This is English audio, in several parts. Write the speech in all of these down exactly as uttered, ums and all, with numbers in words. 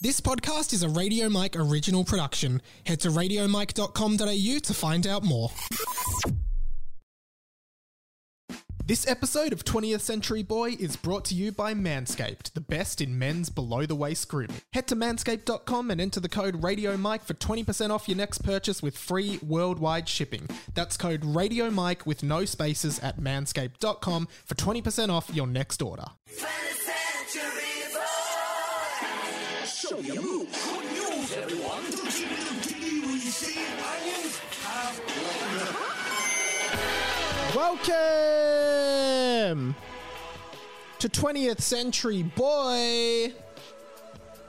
This podcast is a Radio Mike original production. Head to radio mike dot com dot a u to find out more. This episode of twentieth Century Boy is brought to you by Manscaped, the best in men's below-the-waist grooming. Head to manscaped dot com and enter the code RADIOMIKE for twenty percent off your next purchase with free worldwide shipping. That's code RADIOMIKE with no spaces at manscaped dot com for twenty percent off your next order. twentieth Century Boy! Show your moves! Good news, everyone! Don't you little diggy when you see onions? Welcome to twentieth Century Boy.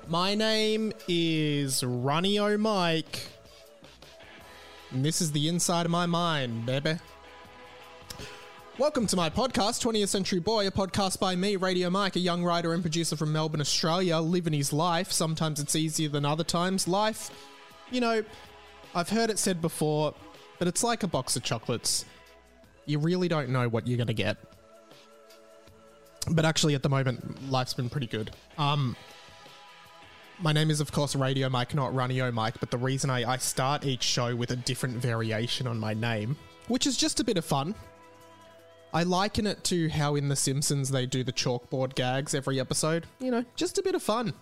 My name is Ronnie O'Mike, and this is the inside of my mind, baby. Welcome to my podcast, twentieth Century Boy, a podcast by me, Radio Mike, a young writer and producer from Melbourne, Australia, living his life. Sometimes it's easier than other times. Life, you know, I've heard it said before, but it's like a box of chocolates. You really don't know what you're going to get. But actually, at the moment, life's been pretty good. Um, my name is, of course, Radio Mike, not Ronnie O'Mike, but the reason I, I start each show with a different variation on my name, which is just a bit of fun. I liken it to how in The Simpsons they do the chalkboard gags every episode. You know, just a bit of fun.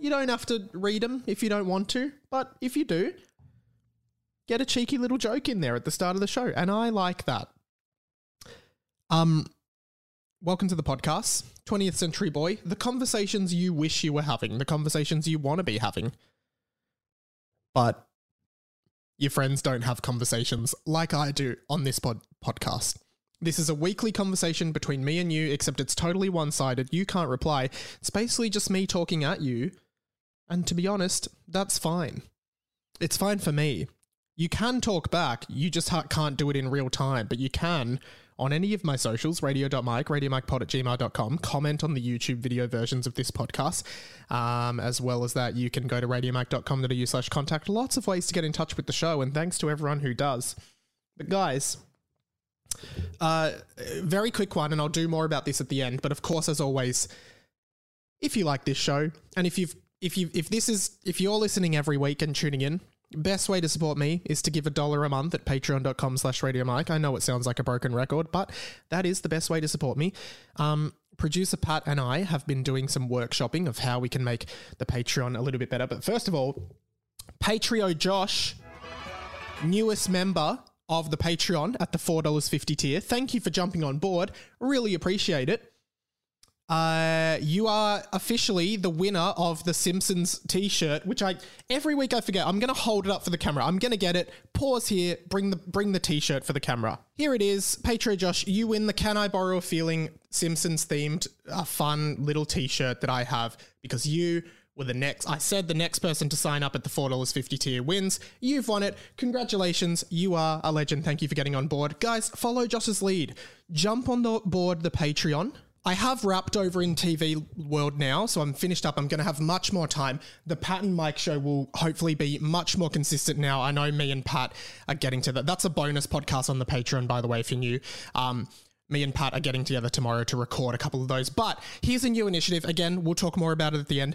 You don't have to read them if you don't want to, but if you do, get a cheeky little joke in there at the start of the show, and I like that. Um, welcome to the podcast, twentieth Century Boy, the conversations you wish you were having, the conversations you want to be having, but your friends don't have conversations like I do on this pod- podcast. This is a weekly conversation between me and you, except it's totally one-sided. You can't reply. It's basically just me talking at you, and to be honest, that's fine. It's fine for me. You can talk back, you just ha- can't do it in real time, but you can, on any of my socials, radio dot mike, radio mike pod at gmail dot com, comment on the YouTube video versions of this podcast, um, as well as that you can go to radio mike dot com dot a u slash contact, lots of ways to get in touch with the show, and thanks to everyone who does. But guys, uh, very quick one, and I'll do more about this at the end, but of course, as always, if you like this show, and if you've, if you, if this is, if you're listening every week and tuning in, best way to support me is to give a dollar a month at patreon.com slash Radio Mike. I know it sounds like a broken record, but that is the best way to support me. Um, producer Pat and I have been doing some workshopping of how we can make the Patreon a little bit better. But first of all, Patreon Josh, newest member of the Patreon at the four dollars and fifty cents tier. Thank you for jumping on board. Really appreciate it. Uh, you are officially the winner of the Simpsons t-shirt, which I, every week I forget. I'm going to hold it up for the camera. I'm going to get it. Pause here. Bring the, bring the t-shirt for the camera. Here it is. Patreon Josh, you win the Can I Borrow a Feeling Simpsons themed, uh, fun little t-shirt that I have because you were the next, I said the next person to sign up at the four dollars and fifty cents tier wins. You've won it. Congratulations. You are a legend. Thank you for getting on board. Guys, follow Josh's lead. Jump on the board, the Patreon. I have wrapped over in T V world now, so I'm finished up. I'm going to have much more time. The Pat and Mike show will hopefully be much more consistent now. I know me and Pat are getting to that. That's a bonus podcast on the Patreon, by the way, if you're new. Um, me and Pat are getting together tomorrow to record a couple of those. But here's a new initiative. Again, we'll talk more about it at the end.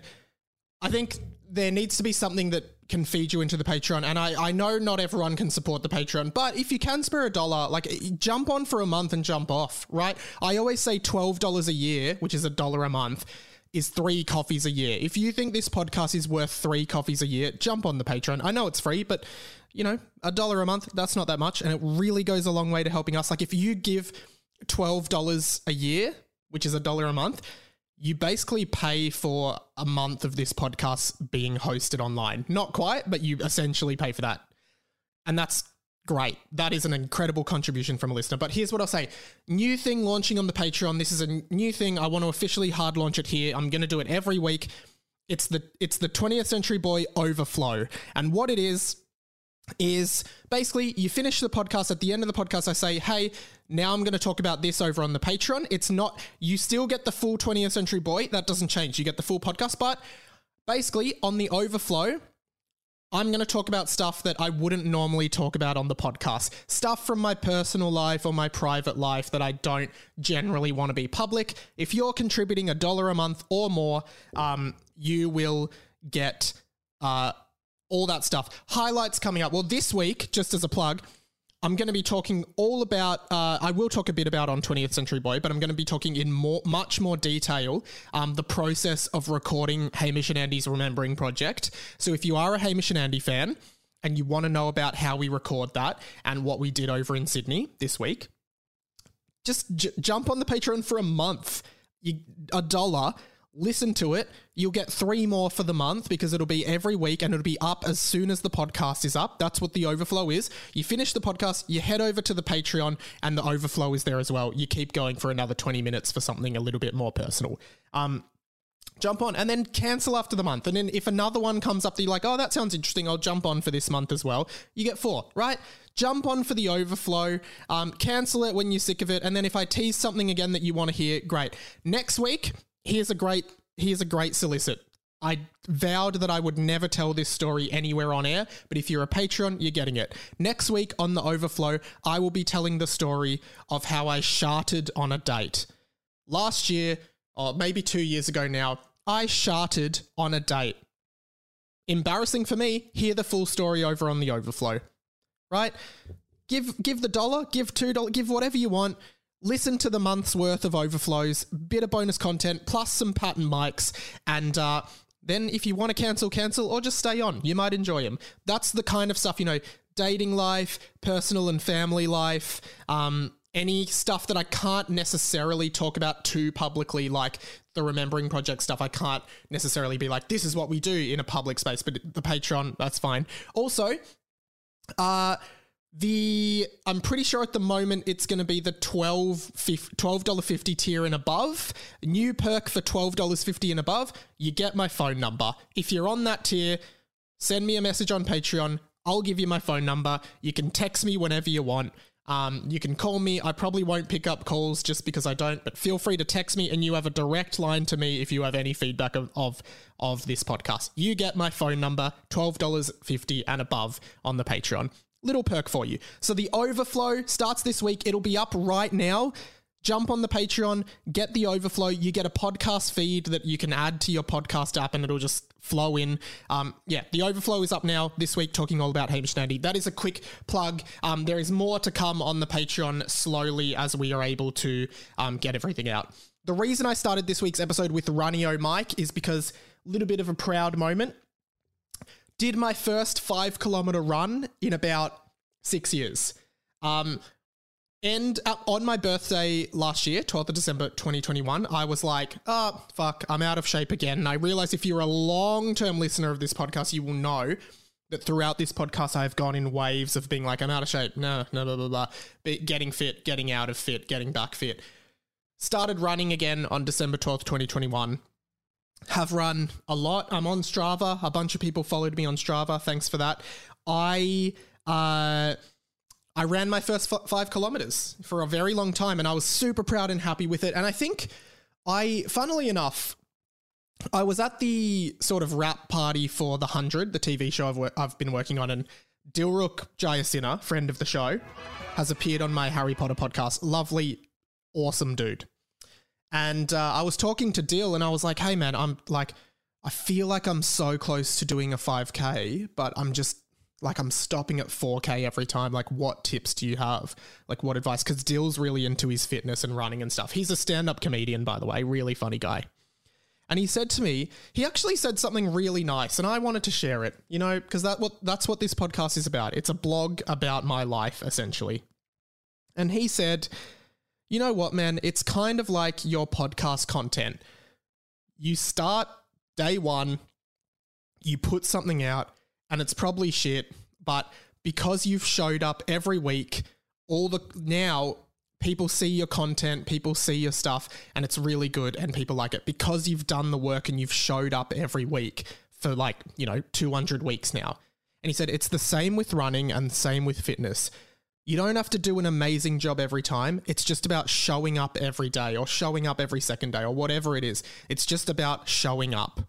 I think there needs to be something that can feed you into the Patreon. And I, I know not everyone can support the Patreon, but if you can spare a dollar, like jump on for a month and jump off, right? I always say twelve dollars a year, which is a dollar a month, is three coffees a year. If you think this podcast is worth three coffees a year, jump on the Patreon. I know it's free, but you know, a dollar a month, that's not that much. And it really goes a long way to helping us. Like if you give twelve dollars a year, which is a dollar a month, you basically pay for a month of this podcast being hosted online. Not quite, but you essentially pay for that. And that's great. That is an incredible contribution from a listener. But here's what I'll say. New thing launching on the Patreon. This is a new thing. I want to officially hard launch it here. I'm going to do it every week. It's the it's the twentieth Century Boy Overflow. And what it is, is basically you finish the podcast. At the end of the podcast, I say, hey, now I'm going to talk about this over on the Patreon. It's not, you still get the full twentieth Century Boy. That doesn't change. You get the full podcast, but basically on the overflow, I'm going to talk about stuff that I wouldn't normally talk about on the podcast. Stuff from my personal life or my private life that I don't generally want to be public. If you're contributing a dollar a month or more, um, you will get uh, all that stuff. Highlights coming up. Well, this week, just as a plug, I'm going to be talking all about, uh, I will talk a bit about on twentieth Century Boy, but I'm going to be talking in more, much more detail um, the process of recording Hamish and Andy's Remembering Project. So if you are a Hamish and Andy fan and you want to know about how we record that and what we did over in Sydney this week, just j- jump on the Patreon for a month, you, a dollar, listen to it. You'll get three more for the month because it'll be every week and it'll be up as soon as the podcast is up. That's what the overflow is. You finish the podcast, you head over to the Patreon and the overflow is there as well. You keep going for another twenty minutes for something a little bit more personal. Um, jump on and then cancel after the month. And then if another one comes up that you're like, oh, that sounds interesting, I'll jump on for this month as well. You get four, right? Jump on for the overflow, um, cancel it when you're sick of it. And then if I tease something again that you want to hear, great. Next week, Here's a great here's a great solicit. I vowed that I would never tell this story anywhere on air, but if you're a Patreon, you're getting it. Next week on The Overflow, I will be telling the story of how I sharted on a date. Last year, or maybe two years ago now, I sharted on a date. Embarrassing for me, hear the full story over on The Overflow. Right? Give give the dollar, give two dollars, give whatever you want. Listen to the month's worth of overflows, bit of bonus content, plus some pattern mics, and uh, then if you want to cancel, cancel, or just stay on. You might enjoy them. That's the kind of stuff, you know, dating life, personal and family life, um, any stuff that I can't necessarily talk about too publicly, like the Remembering Project stuff. I can't necessarily be like, this is what we do in a public space, but the Patreon, that's fine. Also, uh... The, I'm pretty sure at the moment it's going to be the twelve dollars fifty tier and above. New perk for twelve dollars fifty and above, you get my phone number. If you're on that tier, send me a message on Patreon. I'll give you my phone number. You can text me whenever you want. Um, you can call me. I probably won't pick up calls just because I don't, but feel free to text me and you have a direct line to me if you have any feedback of, of, of this podcast. You get my phone number, twelve dollars fifty and above on the Patreon. Little perk for you. So the overflow starts this week. It'll be up right now. Jump on the Patreon, get the overflow. You get a podcast feed that you can add to your podcast app and it'll just flow in. Um, yeah, the overflow is up now this week, talking all about Hamish and Andy. That is a quick plug. Um, there is more to come on the Patreon slowly as we are able to um, get everything out. The reason I started this week's episode with Runio Mike is because a little bit of a proud moment. Did my first five kilometer run in about six years. Um, and uh, on my birthday last year, twelfth of December, twenty twenty-one, I was like, oh, fuck, I'm out of shape again. And I realized if you're a long-term listener of this podcast, you will know that throughout this podcast, I've gone in waves of being like, I'm out of shape. No, no, blah, blah, blah. But getting fit, getting out of fit, getting back fit. Started running again on December twelfth, twenty twenty-one. Have run a lot. I'm on Strava. A bunch of people followed me on Strava. Thanks for that. I uh, I ran my first f- five kilometers for a very long time and I was super proud and happy with it. And I think I, funnily enough, I was at the sort of wrap party for The one hundred, the T V show I've, wor- I've been working on, and Dilruk Jayasinha, friend of the show, has appeared on my Harry Potter podcast. Lovely, awesome dude. And uh, I was talking to Dil and I was like, hey man, I'm like, I feel like I'm so close to doing a five K, but I'm just like, I'm stopping at four K every time. Like, what tips do you have? Like, what advice? Because Dil's really into his fitness and running and stuff. He's a stand-up comedian, by the way, really funny guy. And he said to me, he actually said something really nice and I wanted to share it, you know, because that what that's what this podcast is about. It's a blog about my life, essentially. And he said, you know what, man? It's kind of like your podcast content. You start day one, you put something out, and it's probably shit, but because you've showed up every week, all the now people see your content, people see your stuff, and it's really good, and people like it. Because you've done the work and you've showed up every week for like, you know, two hundred weeks now. And he said, it's the same with running and the same with fitness. You don't have to do an amazing job every time. It's just about showing up every day or showing up every second day or whatever it is. It's just about showing up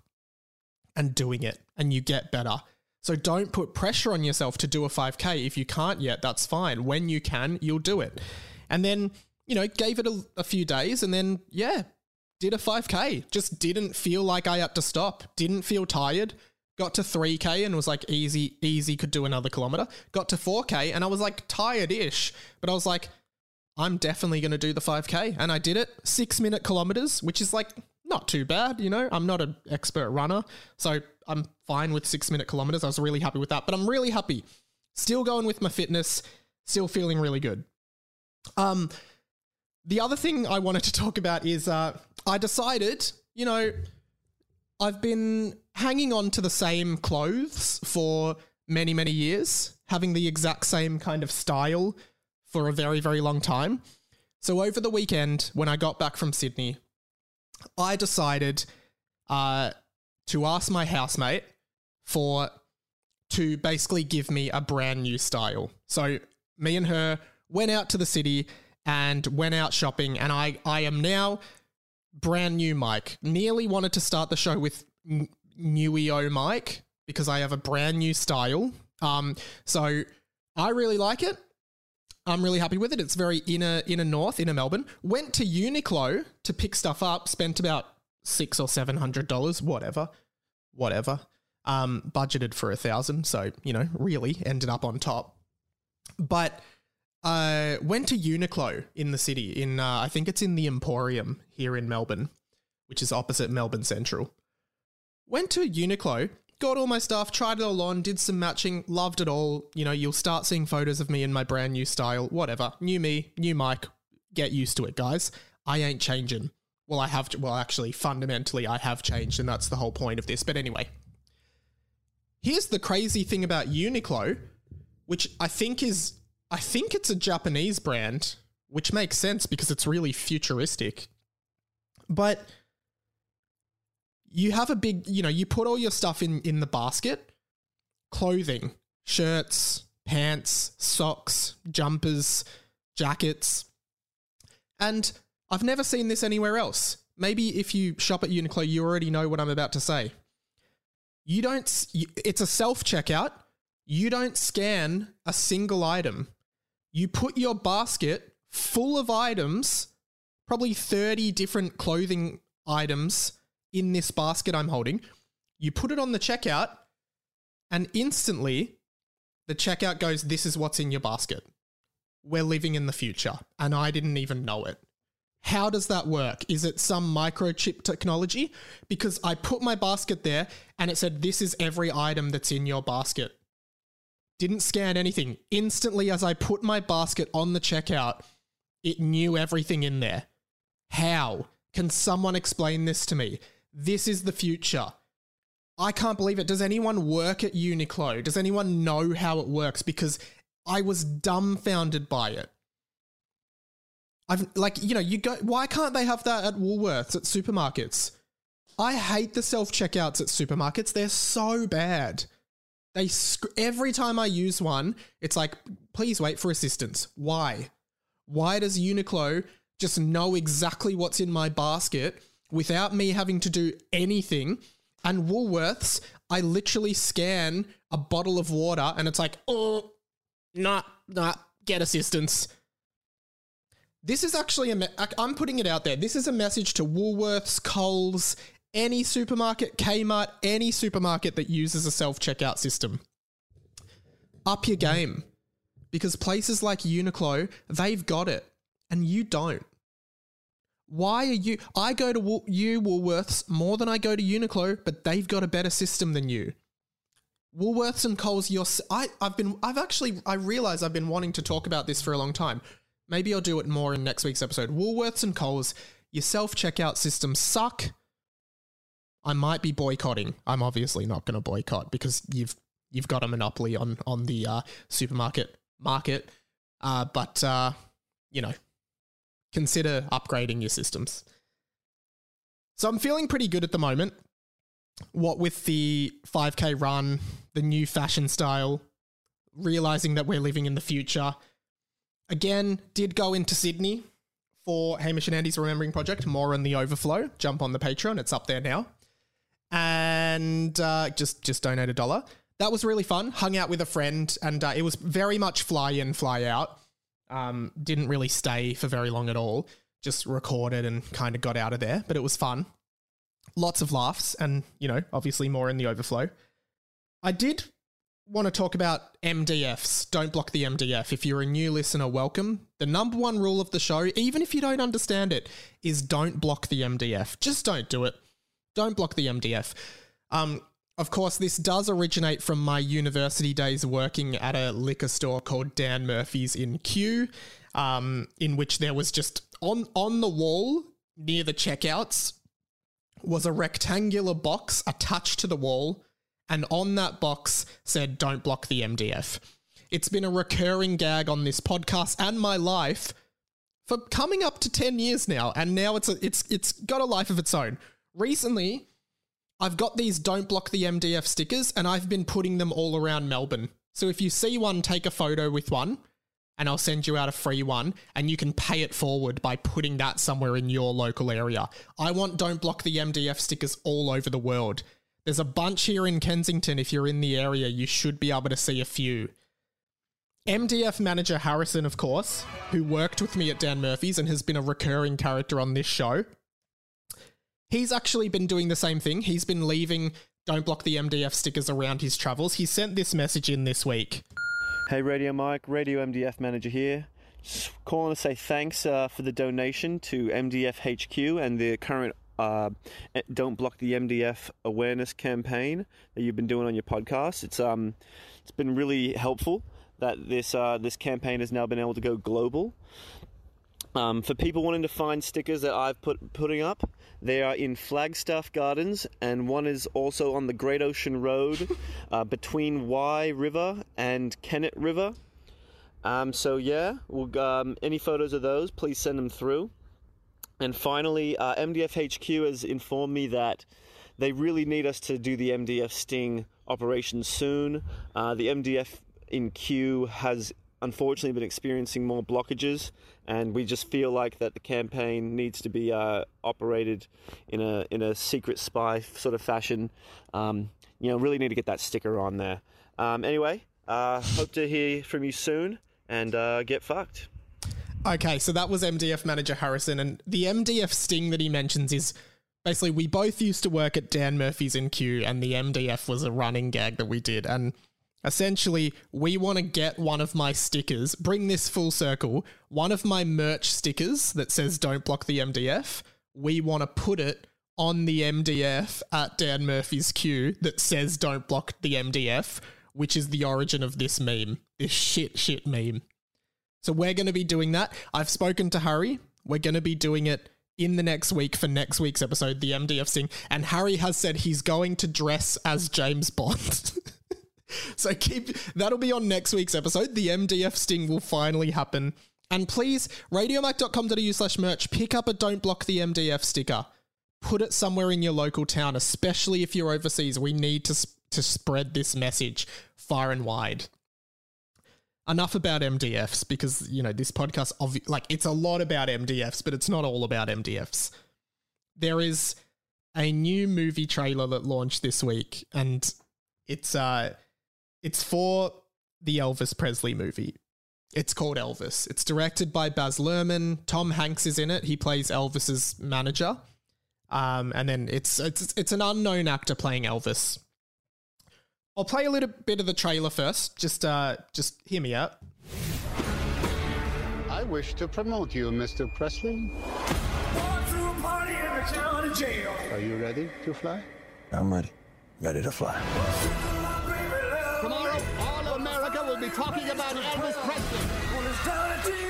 and doing it and you get better. So don't put pressure on yourself to do a five K. If you can't yet, that's fine. When you can, you'll do it. And then, you know, gave it a, a few days and then, yeah, did a five K, just didn't feel like I had to stop, didn't feel tired, got to three K and was like, easy, easy, could do another kilometer, got to four K and I was like tired-ish, but I was like, I'm definitely going to do the five K. And I did it, six minute kilometers, which is like not too bad, you know, I'm not an expert runner, so I'm fine with six minute kilometers. I was really happy with that, but I'm really happy. Still going with my fitness, still feeling really good. Um, the other thing I wanted to talk about is uh, I decided, you know, I've been hanging on to the same clothes for many, many years, having the exact same kind of style for a very, very long time. So over the weekend, when I got back from Sydney, I decided uh, to ask my housemate for to basically give me a brand new style. So me and her went out to the city and went out shopping, and I, I am now brand new Mike. Nearly wanted to start the show with n- Newio Mike because I have a brand new style. Um, so I really like it. I'm really happy with it. It's very inner, inner north, inner Melbourne. Went to Uniqlo to pick stuff up, spent about six or seven hundred dollars, whatever, whatever. Um, budgeted for a thousand, so, you know, really ended up on top. But uh, went to Uniqlo in the city, in uh, I think it's in the Emporium here in Melbourne, which is opposite Melbourne Central. Went to Uniqlo, got all my stuff, tried it all on, did some matching, loved it all. You know, you'll start seeing photos of me in my brand new style, whatever. New me, new Mike, get used to it, guys. I ain't changing. Well, I have, to, well, actually, fundamentally, I have changed, and that's the whole point of this. But anyway, here's the crazy thing about Uniqlo, which I think is, I think it's a Japanese brand, which makes sense because it's really futuristic. But you have a big, you know, you put all your stuff in, in the basket, clothing, shirts, pants, socks, jumpers, jackets. And I've never seen this anywhere else. Maybe if you shop at Uniqlo, you already know what I'm about to say. You don't, it's a self-checkout. You don't scan a single item. You put your basket full of items, probably thirty different clothing items in this basket I'm holding. You put it on the checkout and instantly the checkout goes, this is what's in your basket. We're living in the future and I didn't even know it. How does that work? Is it some microchip technology? Because I put my basket there and it said, this is every item that's in your basket. Didn't scan anything. Instantly, as I put my basket on the checkout, it knew everything in there. How? Can someone explain this to me? This is the future. I can't believe it. Does anyone work at Uniqlo? Does anyone know how it works? Because I was dumbfounded by it. I've, like, you know, you go, why can't they have that at Woolworths, at supermarkets? I hate the self-checkouts at supermarkets. They're so bad. They sc- every time I use one, it's like, please wait for assistance. Why? Why does Uniqlo just know exactly what's in my basket without me having to do anything? And Woolworths, I literally scan a bottle of water and it's like, oh, nah, nah, get assistance. This is actually, a me- I'm putting it out there. This is a message to Woolworths, Coles, any supermarket, Kmart, any supermarket that uses a self-checkout system. Up your game. Because places like Uniqlo, they've got it. And you don't. Why are you... I go to Wool- you, Woolworths, more than I go to Uniqlo, but they've got a better system than you. Woolworths and Coles, you're... I, I've been... I've actually... I realise I've been wanting to talk about this for a long time. Maybe I'll do it more in next week's episode. Woolworths and Coles, your self-checkout systems suck. I might be boycotting. I'm obviously not going to boycott because you've you've got a monopoly on, on the uh, supermarket market. Uh, but, uh, you know, consider upgrading your systems. So I'm feeling pretty good at the moment. What with the five K run, the new fashion style, realizing that we're living in the future. Again, did go into Sydney for Hamish and Andy's Remembering Project. More on the overflow. Jump on the Patreon. It's up there now. And uh, just, just donate a dollar. That was really fun. Hung out with a friend and uh, it was very much fly in, fly out. Um, didn't really stay for very long at all. just recorded and kind of got out of there, but it was fun. Lots of laughs and, you know, obviously more in the overflow. I did want to talk about M D Fs. Don't block the M D F. If you're a new listener, welcome. The number one rule of the show, even if you don't understand it, is don't block the M D F. Just don't do it. Don't block the M D F. Um, of course, this does originate from my university days working at a liquor store called Dan Murphy's in Kew, um, in which there was just on, on the wall near the checkouts was a rectangular box attached to the wall, and on that box said, don't block the M D F. It's been a recurring gag on this podcast and my life for coming up to ten years now, and now it's a, it's it's got a life of its own. Recently, I've got these don't block the M D F stickers, and I've been putting them all around Melbourne. So if you see one, take a photo with one, and I'll send you out a free one, and you can pay it forward by putting that somewhere in your local area. I want don't block the M D F stickers all over the world. There's a bunch here in Kensington. If you're in the area, you should be able to see a few. M D F manager Harrison, of course, who worked with me at Dan Murphy's and has been a recurring character on this show, he's actually been doing the same thing. He's been leaving don't block the M D F stickers around his travels. He sent this message in this week. Hey, Radio Mike, Radio M D F manager here. Just calling to say thanks uh, for the donation to M D F H Q and the current Uh, Don't Block the M D F awareness campaign that you've been doing on your podcast. It's um, it's been really helpful that this uh, this campaign has now been able to go global. Um, for people wanting to find stickers that I've put putting up, they are in Flagstaff Gardens, and one is also on the Great Ocean Road uh, between Wye River and Kennett River. Um, so yeah, we'll, um, any photos of those, please send them through. And finally, uh, M D F H Q has informed me that they really need us to do the M D F sting operation soon. Uh, the M D F in Q has unfortunately been experiencing more blockages, and we just feel like that the campaign needs to be uh, operated in a in a secret spy sort of fashion. Um, you know, really need to get that sticker on there. Um, anyway, uh, hope to hear from you soon, and uh, get fucked. Okay, so that was M D F manager Harrison, and the M D F sting that he mentions is basically we both used to work at Dan Murphy's in Kew, and the M D F was a running gag that we did, and essentially we want to get one of my stickers, bring this full circle, one of my merch stickers that says don't block the M D F, we want to put it on the M D F at Dan Murphy's Kew that says don't block the M D F, which is the origin of this meme, this shit shit meme. So we're going to be doing that. I've spoken to Harry. We're going to be doing it in the next week for next week's episode, the M D F sting. And Harry has said he's going to dress as James Bond. So keep that'll be on next week's episode. The M D F sting will finally happen. And please, radio mike dot com dot a u slash merch, pick up a Don't Block the M D F sticker. Put it somewhere in your local town, especially if you're overseas. We need to, sp- to spread this message far and wide. Enough about M D Fs, because, you know, this podcast, obvi- like, it's a lot about M D Fs, but it's not all about M D Fs. There is a new movie trailer that launched this week, and it's uh, it's for the Elvis Presley movie. It's called Elvis. It's directed by Baz Luhrmann. Tom Hanks is in it. He plays Elvis's manager. Um, and then it's it's it's an unknown actor playing Elvis. I'll play a little bit of the trailer first. Just, uh, just hear me out. I wish to promote you, Mister Presley. Born through a party and a town in jail. Are you ready to fly? I'm ready. Ready to fly. Tomorrow, all of America will be talking about Elvis Presley.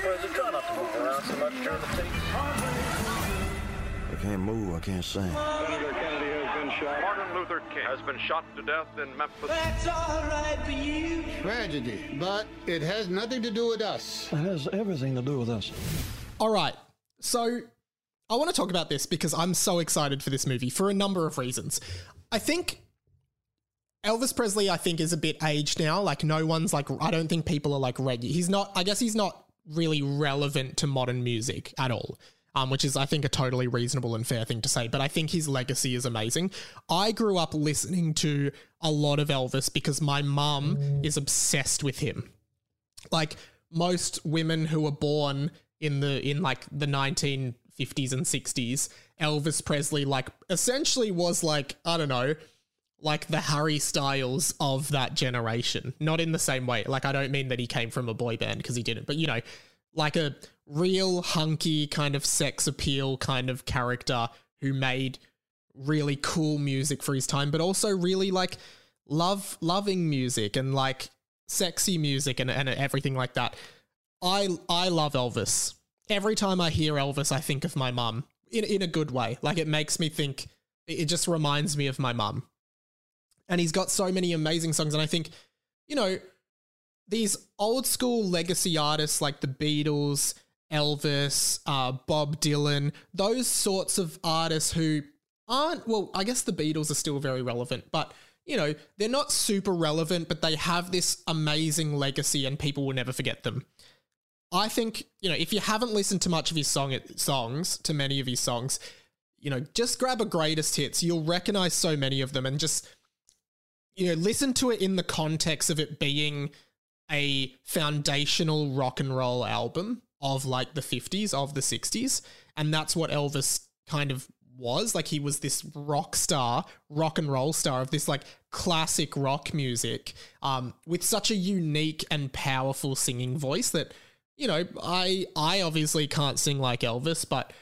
Presley, try not to move around so much during the tape. I can't move. I can't sing. Senator Kennedy. Shot. Martin Luther King has been shot to death in Memphis. That's all right for you. Tragedy, but it has nothing to do with us. It has everything to do with us. All right, so I want to talk about this because I'm so excited for this movie for a number of reasons. I think Elvis Presley, I think, is a bit aged now. Like, no one's like, I don't think people are like ready. He's not, I guess he's not really relevant to modern music at all. Um, which is, I think, a totally reasonable and fair thing to say, but I think his legacy is amazing. I grew up listening to a lot of Elvis because my mum is obsessed with him. Like, most women who are born in the in like the nineteen fifties and sixties, Elvis Presley like essentially was like, I don't know, like the Harry Styles of that generation. Not in the same way. Like, I don't mean that he came from a boy band, because he didn't, but you know, like a real hunky kind of sex appeal kind of character who made really cool music for his time, but also really like love loving music and like sexy music and, and everything like that. I I love Elvis. Every time I hear Elvis, I think of my mum in, in a good way. Like, it makes me think, it just reminds me of my mum. And he's got so many amazing songs. And I think, you know, these old school legacy artists like the Beatles, Elvis, uh, Bob Dylan, those sorts of artists who aren't, well, I guess the Beatles are still very relevant, but, you know, they're not super relevant, but they have this amazing legacy and people will never forget them. I think, you know, if you haven't listened to much of his song songs, to many of his songs, you know, just grab a greatest hits. You'll recognize so many of them, and just, you know, listen to it in the context of it being a foundational rock and roll album of like the fifties, of the sixties. And that's what Elvis kind of was. Like, he was this rock star, rock and roll star of this like classic rock music, um, with such a unique and powerful singing voice that, you know, I I obviously can't sing like Elvis, but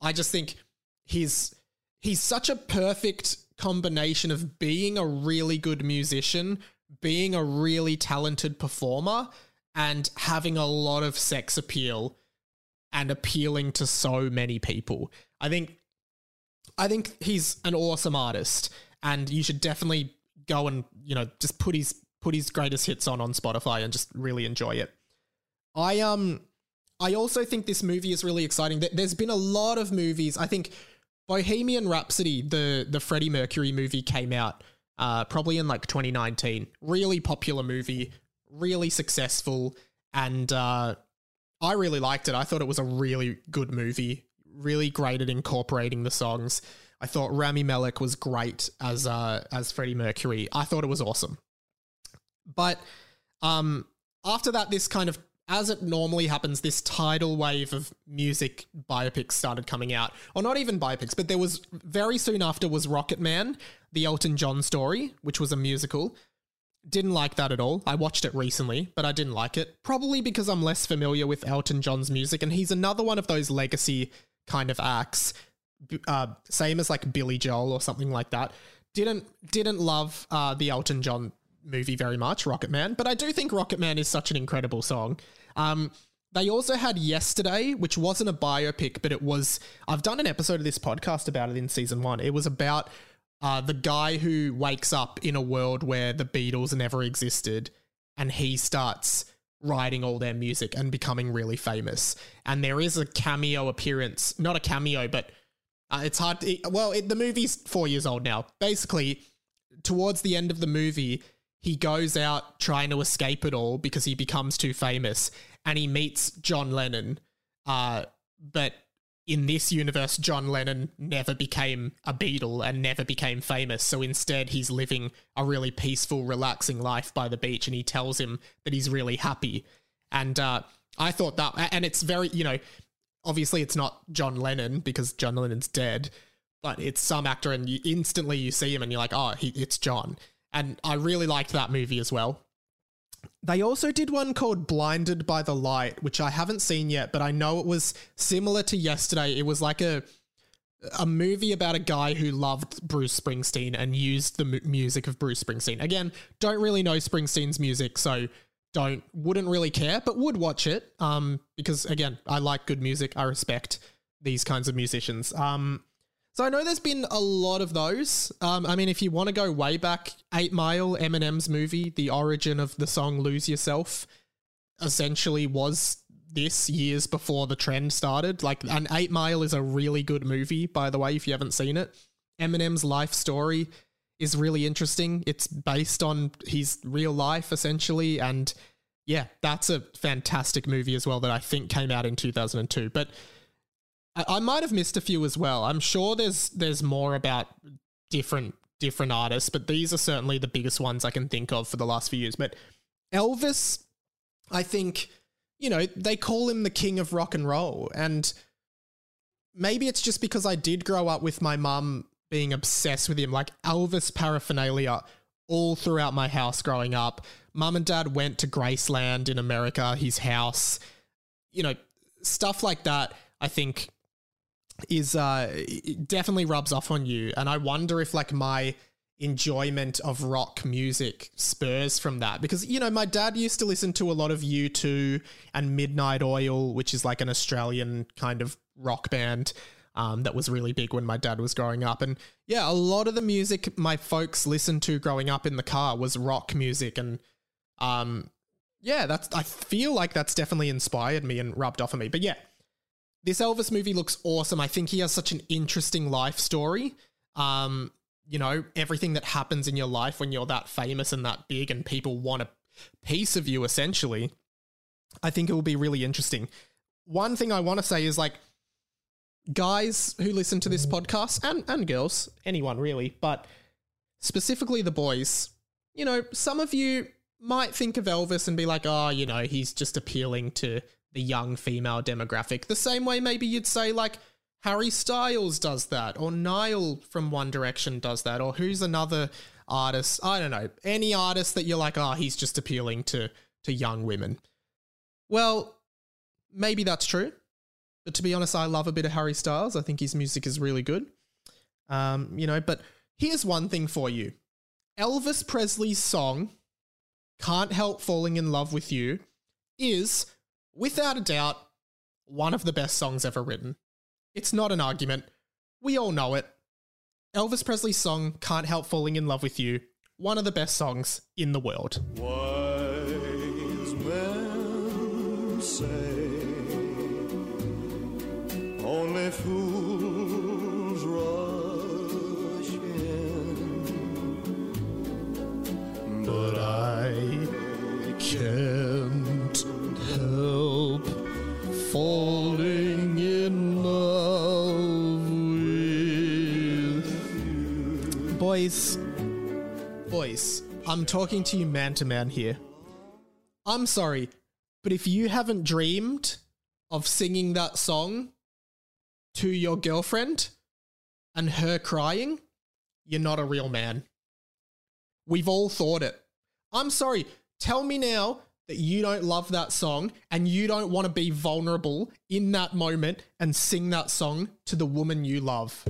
I just think he's he's such a perfect combination of being a really good musician, being a really talented performer, and having a lot of sex appeal and appealing to so many people. I think I think he's an awesome artist, and you should definitely go and, you know, just put his put his greatest hits on on Spotify and just really enjoy it. I um, I also think this movie is really exciting. There's been a lot of movies. I think Bohemian Rhapsody, the the Freddie Mercury movie, came out uh, probably in like twenty nineteen. Really popular movie, really successful, and uh, I really liked it. I thought it was a really good movie, really great at incorporating the songs. I thought Rami Malek was great as uh, as Freddie Mercury. I thought it was awesome. But um, after that, this kind of, as it normally happens, this tidal wave of music biopics started coming out. Or not even biopics, but there was, very soon after was Rocket Man, the Elton John story, which was a musical. Didn't like that at all. I watched it recently, but I didn't like it. Probably because I'm less familiar with Elton John's music, and he's another one of those legacy kind of acts, uh, same as like Billy Joel or something like that. Didn't, didn't love uh, the Elton John movie very much, Rocket Man, but I do think Rocket Man is such an incredible song. Um, they also had Yesterday, which wasn't a biopic, but it was, I've done an episode of this podcast about it in season one. It was about uh, the guy who wakes up in a world where the Beatles never existed, and he starts writing all their music and becoming really famous. And there is a cameo appearance, not a cameo, but uh, it's hard to, it, well, it, the movie's four years old now. Basically, towards the end of the movie, he goes out trying to escape it all because he becomes too famous, and he meets John Lennon. Uh, but in this universe, John Lennon never became a Beatle and never became famous. So instead, he's living a really peaceful, relaxing life by the beach, and he tells him that he's really happy. And uh, I thought that, and it's very, you know, obviously it's not John Lennon because John Lennon's dead, but it's some actor, and you instantly you see him and you're like, oh, he, it's John. And I really liked that movie as well. They also did one called Blinded by the Light, which I haven't seen yet, but I know it was similar to Yesterday. It was like a a movie about a guy who loved Bruce Springsteen and used the mu- music of Bruce Springsteen. Again, don't really know Springsteen's music, so don't wouldn't really care, but would watch it um, because, again, I like good music. I respect these kinds of musicians. Um So I know there's been a lot of those. Um, I mean, if you want to go way back, eight mile, Eminem's movie, the origin of the song Lose Yourself, essentially was this years before the trend started. Like, an eight mile is a really good movie, by the way, if you haven't seen it. Eminem's life story is really interesting. It's based on his real life, essentially. And yeah, that's a fantastic movie as well that I think came out in two thousand two. But I might have missed a few as well. I'm sure there's there's more about different different artists, but these are certainly the biggest ones I can think of for the last few years. But Elvis, I think, you know, they call him the king of rock and roll. And maybe it's just because I did grow up with my mum being obsessed with him, like Elvis paraphernalia all throughout my house growing up. Mum and dad went to Graceland in America, his house, you know, stuff like that, I think is uh, definitely rubs off on you. And I wonder if like my enjoyment of rock music spurs from that, because, you know, my dad used to listen to a lot of U two and Midnight Oil, which is like an Australian kind of rock band um, that was really big when my dad was growing up. And yeah, a lot of the music my folks listened to growing up in the car was rock music. And um, yeah, that's, I feel like that's definitely inspired me and rubbed off on me. But yeah, this Elvis movie looks awesome. I think he has such an interesting life story. Um, you know, everything that happens in your life when you're that famous and that big and people want a piece of you, essentially, I think it will be really interesting. One thing I want to say is, like, guys who listen to this podcast and, and girls, anyone really, but specifically the boys, you know, some of you might think of Elvis and be like, oh, you know, he's just appealing to the young female demographic. The same way maybe you'd say like Harry Styles does that, or Niall from One Direction does that, or who's another artist, I don't know, any artist that you're like, oh, he's just appealing to, to young women. Well, maybe that's true, but to be honest, I love a bit of Harry Styles. I think his music is really good. Um, you know, but here's one thing for you. Elvis Presley's song, Can't Help Falling in Love with You, is without a doubt one of the best songs ever written. It's not an argument. We all know it. Elvis Presley's song, Can't Help Falling in Love with You, one of the best songs in the world. Wise men say, only fools rush in, but I can't help falling in love with you. Boys, boys, I'm talking to you man to man here. I'm sorry, but if you haven't dreamed of singing that song to your girlfriend and her crying, you're not a real man. We've all thought it. I'm sorry, tell me now that you don't love that song and you don't want to be vulnerable in that moment and sing that song to the woman you love.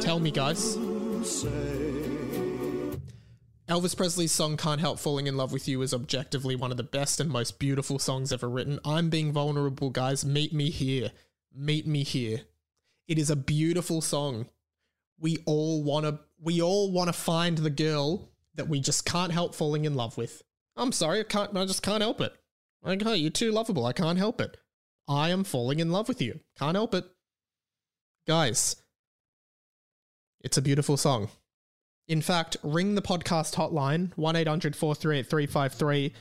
Tell me, guys. Elvis Presley's song Can't Help Falling in Love with You is objectively one of the best and most beautiful songs ever written. I'm being vulnerable, guys. Meet me here. Meet me here. It is a beautiful song. We all want to, we all want to find the girl that we just can't help falling in love with. I'm sorry, I can't. I just can't help it. Like, oh, you're too lovable. I can't help it. I am falling in love with you. Can't help it. Guys, it's a beautiful song. In fact, ring the podcast hotline, one eight hundred, four three eight, three five three.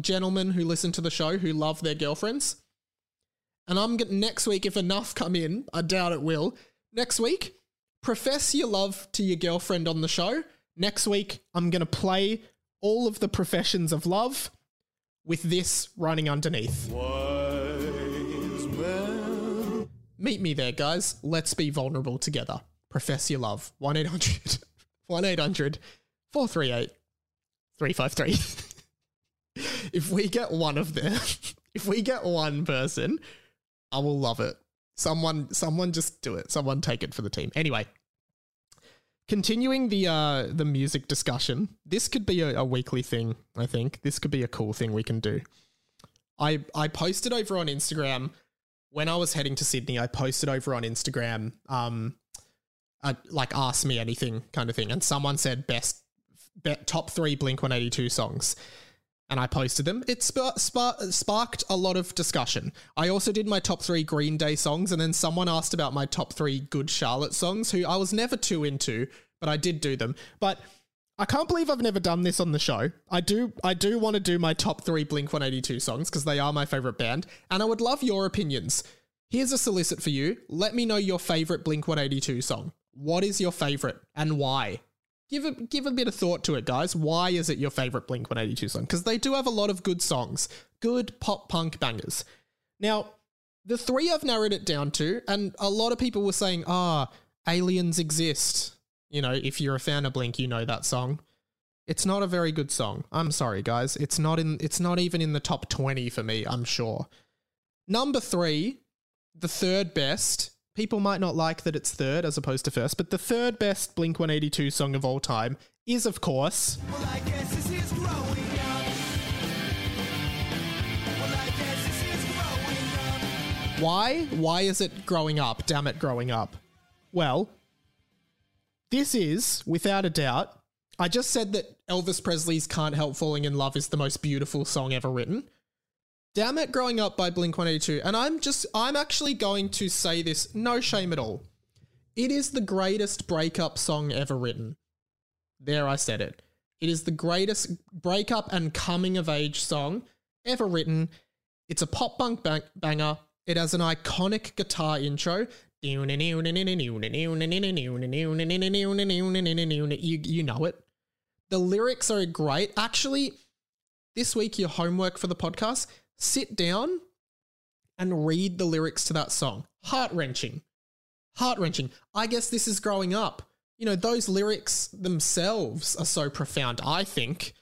Gentlemen who listen to the show who love their girlfriends. And I'm getting next week, if enough come in, I doubt it will. Next week, profess your love to your girlfriend on the show. Next week, I'm going to play all of the professions of love with this running underneath. Wise man. Meet me there, guys. Let's be vulnerable together. Profess your love. one eight hundred, four three eight, three five three. If we get one of them, if we get one person, I will love it. Someone, someone just do it. Someone take it for the team. Anyway. Continuing the uh, the music discussion, this could be a, a weekly thing, I think. This could be a cool thing we can do. I, I posted over on Instagram, when I was heading to Sydney, I posted over on Instagram, um, a, like ask me anything kind of thing. And someone said best, be, top three Blink one eighty-two songs. And I posted them. It sp- sp- sparked a lot of discussion. I also did my top three Green Day songs, and then someone asked about my top three Good Charlotte songs, who I was never too into, but I did do them. But I can't believe I've never done this on the show. I do I do want to do my top three Blink one eighty-two songs, because they are my favourite band, and I would love your opinions. Here's a solicit for you. Let me know your favourite Blink one eighty-two song. What is your favourite, and why? Give a, give a bit of thought to it, guys. Why is it your favourite Blink one eighty-two song? Because they do have a lot of good songs. Good pop punk bangers. Now, the three I've narrowed it down to, and a lot of people were saying, ah, oh, aliens exist. You know, if you're a fan of Blink, you know that song. It's not a very good song. I'm sorry, guys. It's not in. It's not even in the top twenty for me, I'm sure. Number three, the third best. People might not like that it's third as opposed to first, but the third best Blink one eighty-two song of all time is, of course... Well, I guess this is growing up. Well, I guess this is growing up. Why? Why is it growing up? Damn it, growing up. Well, this is, without a doubt... I just said that Elvis Presley's Can't Help Falling in Love is the most beautiful song ever written. Damn It Growing Up by Blink one eighty-two. And I'm just, I'm actually going to say this, no shame at all. It is the greatest breakup song ever written. There, I said it. It is the greatest breakup and coming of age song ever written. It's a pop punk bang- banger. It has an iconic guitar intro. You, you know it. The lyrics are great. Actually, this week, your homework for the podcast... Sit down and read the lyrics to that song. Heart-wrenching. Heart-wrenching. I guess this is growing up. You know, those lyrics themselves are so profound, I think.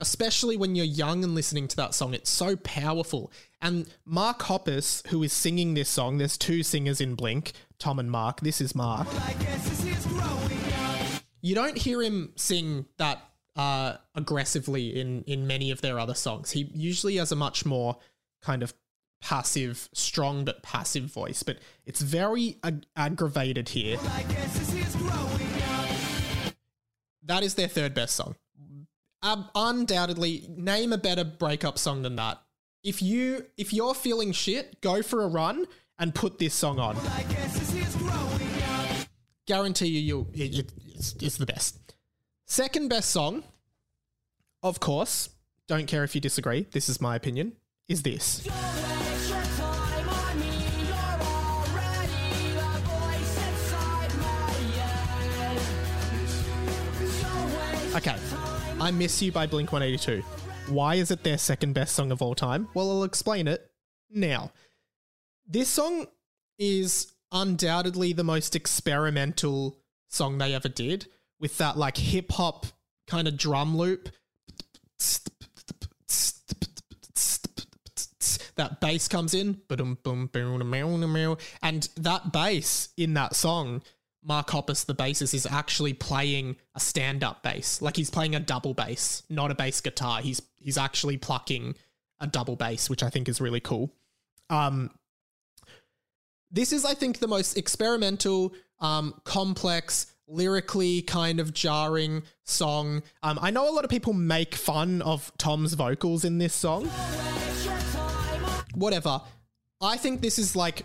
Especially when you're young and listening to that song. It's so powerful. And Mark Hoppus, who is singing this song, there's two singers in Blink, Tom and Mark. This is Mark. Well, I guess this is growing up. You don't hear him sing that Uh, aggressively in, in many of their other songs. He usually has a much more kind of passive, strong but passive voice, but it's very ag- aggravated here. Well, I guess this is growing up. That is their third best song. Um, undoubtedly, name a better breakup song than that. If, you, if you're feeling shit, go for a run and put this song on. Well, I guess this is growing up. Guarantee you, you'll, it, it, it's, it's the best. Second best song, of course, don't care if you disagree, this is my opinion, is this. Don't waste your time on me, you're already the voice inside my head. Okay, I Miss You by Blink one eighty-two. Why is it their second best song of all time? Well, I'll explain it now. This song is undoubtedly the most experimental song they ever did. With that like hip hop kind of drum loop, that bass comes in, and that bass in that song, Mark Hoppus, the bassist, is actually playing a stand-up bass, like he's playing a double bass, not a bass guitar. He's he's actually plucking a double bass, which I think is really cool. Um, this is, I think, the most experimental, um, complex. Lyrically kind of jarring song. Um, I know a lot of people make fun of Tom's vocals in this song. Whatever. I think this is like,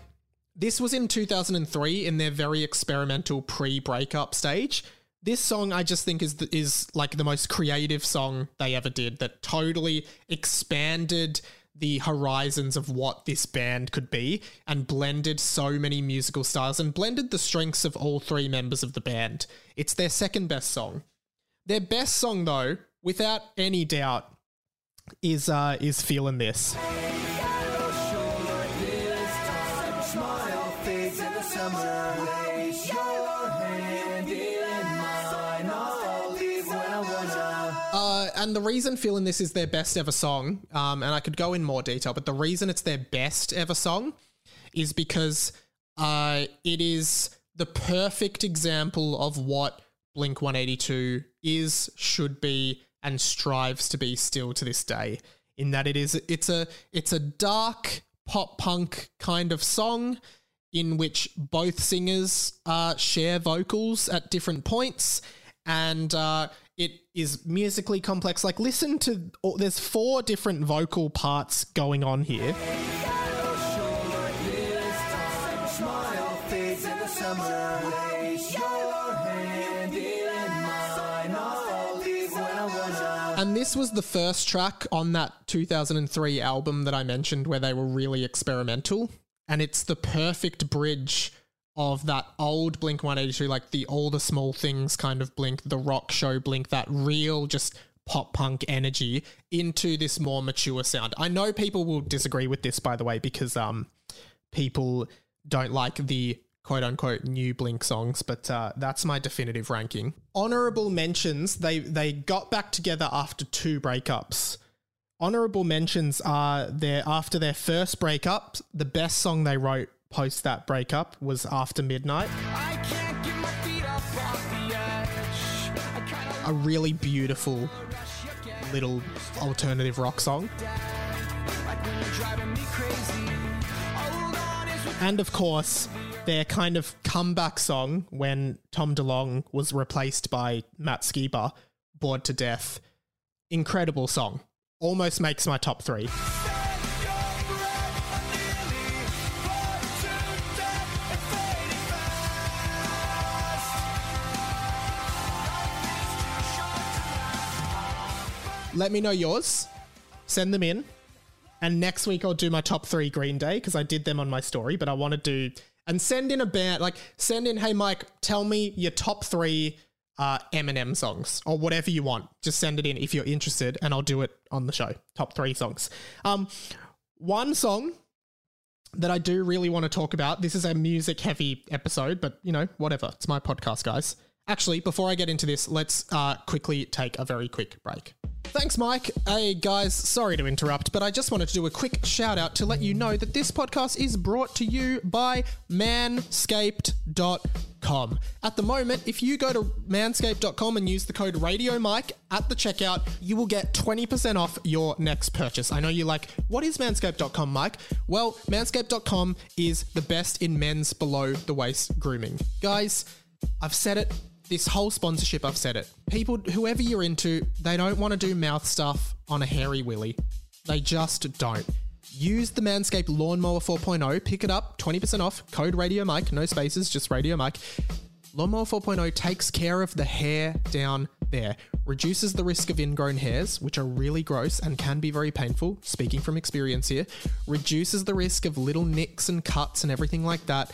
this was in two thousand three in their very experimental pre-breakup stage. This song I just think is the, is like the most creative song they ever did that totally expanded the horizons of what this band could be and blended so many musical styles and blended the strengths of all three members of the band. It's their second best song. Their best song, though, without any doubt, is uh, is Feelin' This. And the reason Feelin' This is their best ever song, um, and I could go in more detail, but the reason it's their best ever song is because uh, it is the perfect example of what Blink one eighty-two is, should be, and strives to be still to this day. In that it is, it's a, it's a dark pop punk kind of song in which both singers uh, share vocals at different points, and uh, it is musically complex. Like, listen to... Oh, there's four different vocal parts going on here. And this was the first track on that two thousand three album that I mentioned where they were really experimental. And it's the perfect bridge of that old Blink one eighty-two, like the all the small things kind of Blink, the rock show Blink, that real just pop punk energy into this more mature sound. I know people will disagree with this, by the way, because um people don't like the quote-unquote new Blink songs, but uh, that's my definitive ranking. Honourable mentions, they, they got back together after two breakups. Honourable mentions are their, after their first breakup, the best song they wrote post that breakup was After Midnight. I can't get my feet up off the edge. I a really beautiful little alternative rock song. Like when you're driving me crazy. And of course, their kind of comeback song when Tom DeLonge was replaced by Matt Skiba, Bored to Death. Incredible song. Almost makes my top three. Let me know yours. Send them in. And next week I'll do my top three Green Day, because I did them on my story, but I want to do... And send in a band, like, send in, hey, Mike, tell me your top three uh, Eminem songs or whatever you want. Just send it in if you're interested, and I'll do it on the show. Top three songs. Um, one song that I do really want to talk about, this is a music-heavy episode, but, you know, whatever. It's my podcast, guys. Actually, before I get into this, let's uh, quickly take a very quick break. Thanks, Mike. Hey, guys, sorry to interrupt, but I just wanted to do a quick shout out to let you know that this podcast is brought to you by manscaped dot com. At the moment, if you go to manscaped dot com and use the code RadioMike at the checkout, you will get twenty percent off your next purchase. I know you're like, what is manscaped dot com, Mike? Well, manscaped dot com is the best in men's below the waist grooming. Guys, I've said it. This whole sponsorship, I've said it. People, whoever you're into, they don't want to do mouth stuff on a hairy willy. They just don't. Use the Manscaped Lawnmower four point oh. Pick it up, twenty percent off. Code Radio Mike, no spaces, just Radio Mike. Lawnmower four point oh takes care of the hair down there. Reduces the risk of ingrown hairs, which are really gross and can be very painful. Speaking from experience here. Reduces the risk of little nicks and cuts and everything like that.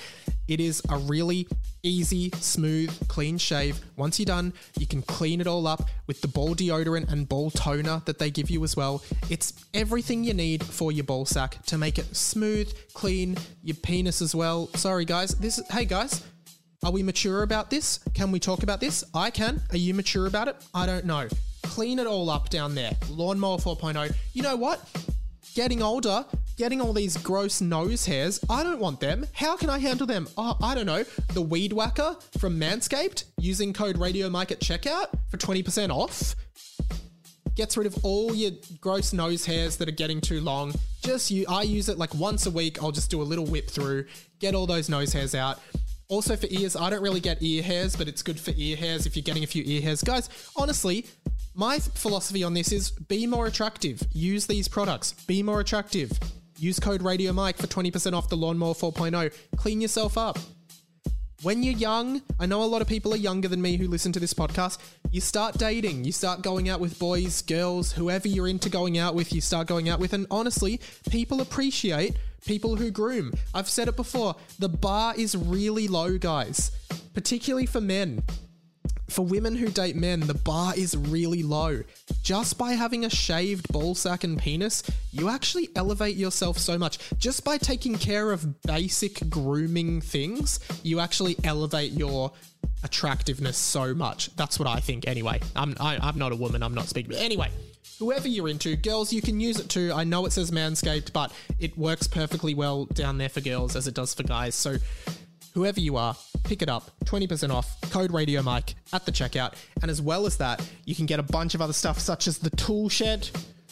It is a really easy, smooth, clean shave. Once you're done, you can clean it all up with the ball deodorant and ball toner that they give you as well. It's everything you need for your ball sack to make it smooth, clean, your penis as well. Sorry, guys. This. Hey, guys. Are we mature about this? Can we talk about this? I can. Are you mature about it? I don't know. Clean it all up down there. Lawnmower four point oh. You know what? Getting older... Getting all these gross nose hairs, I don't want them. How can I handle them? Oh, I don't know. The Weed Whacker from Manscaped, using code RadioMike at checkout for twenty percent off. Gets rid of all your gross nose hairs that are getting too long. Just you, I use it like once a week. I'll just do a little whip through, get all those nose hairs out. Also for ears, I don't really get ear hairs, but it's good for ear hairs if you're getting a few ear hairs. Guys, honestly, my philosophy on this is be more attractive. Use these products. Be more attractive. Use code RadioMike for twenty percent off the Lawnmower four point oh. Clean yourself up. When you're young, I know a lot of people are younger than me who listen to this podcast, you start dating, you start going out with boys, girls, whoever you're into going out with, you start going out with. And honestly, people appreciate people who groom. I've said it before, the bar is really low, guys, particularly for men. For women who date men, the bar is really low. Just by having a shaved ballsack and penis, you actually elevate yourself so much. Just by taking care of basic grooming things, you actually elevate your attractiveness so much. That's what I think anyway. I'm, I, I'm not a woman, I'm not speaking. Anyway, whoever you're into, girls, you can use it too. I know it says Manscaped, but it works perfectly well down there for girls as it does for guys. So... whoever you are, pick it up, twenty percent off, code RadioMike at the checkout. And as well as that, you can get a bunch of other stuff such as the Tool Shed,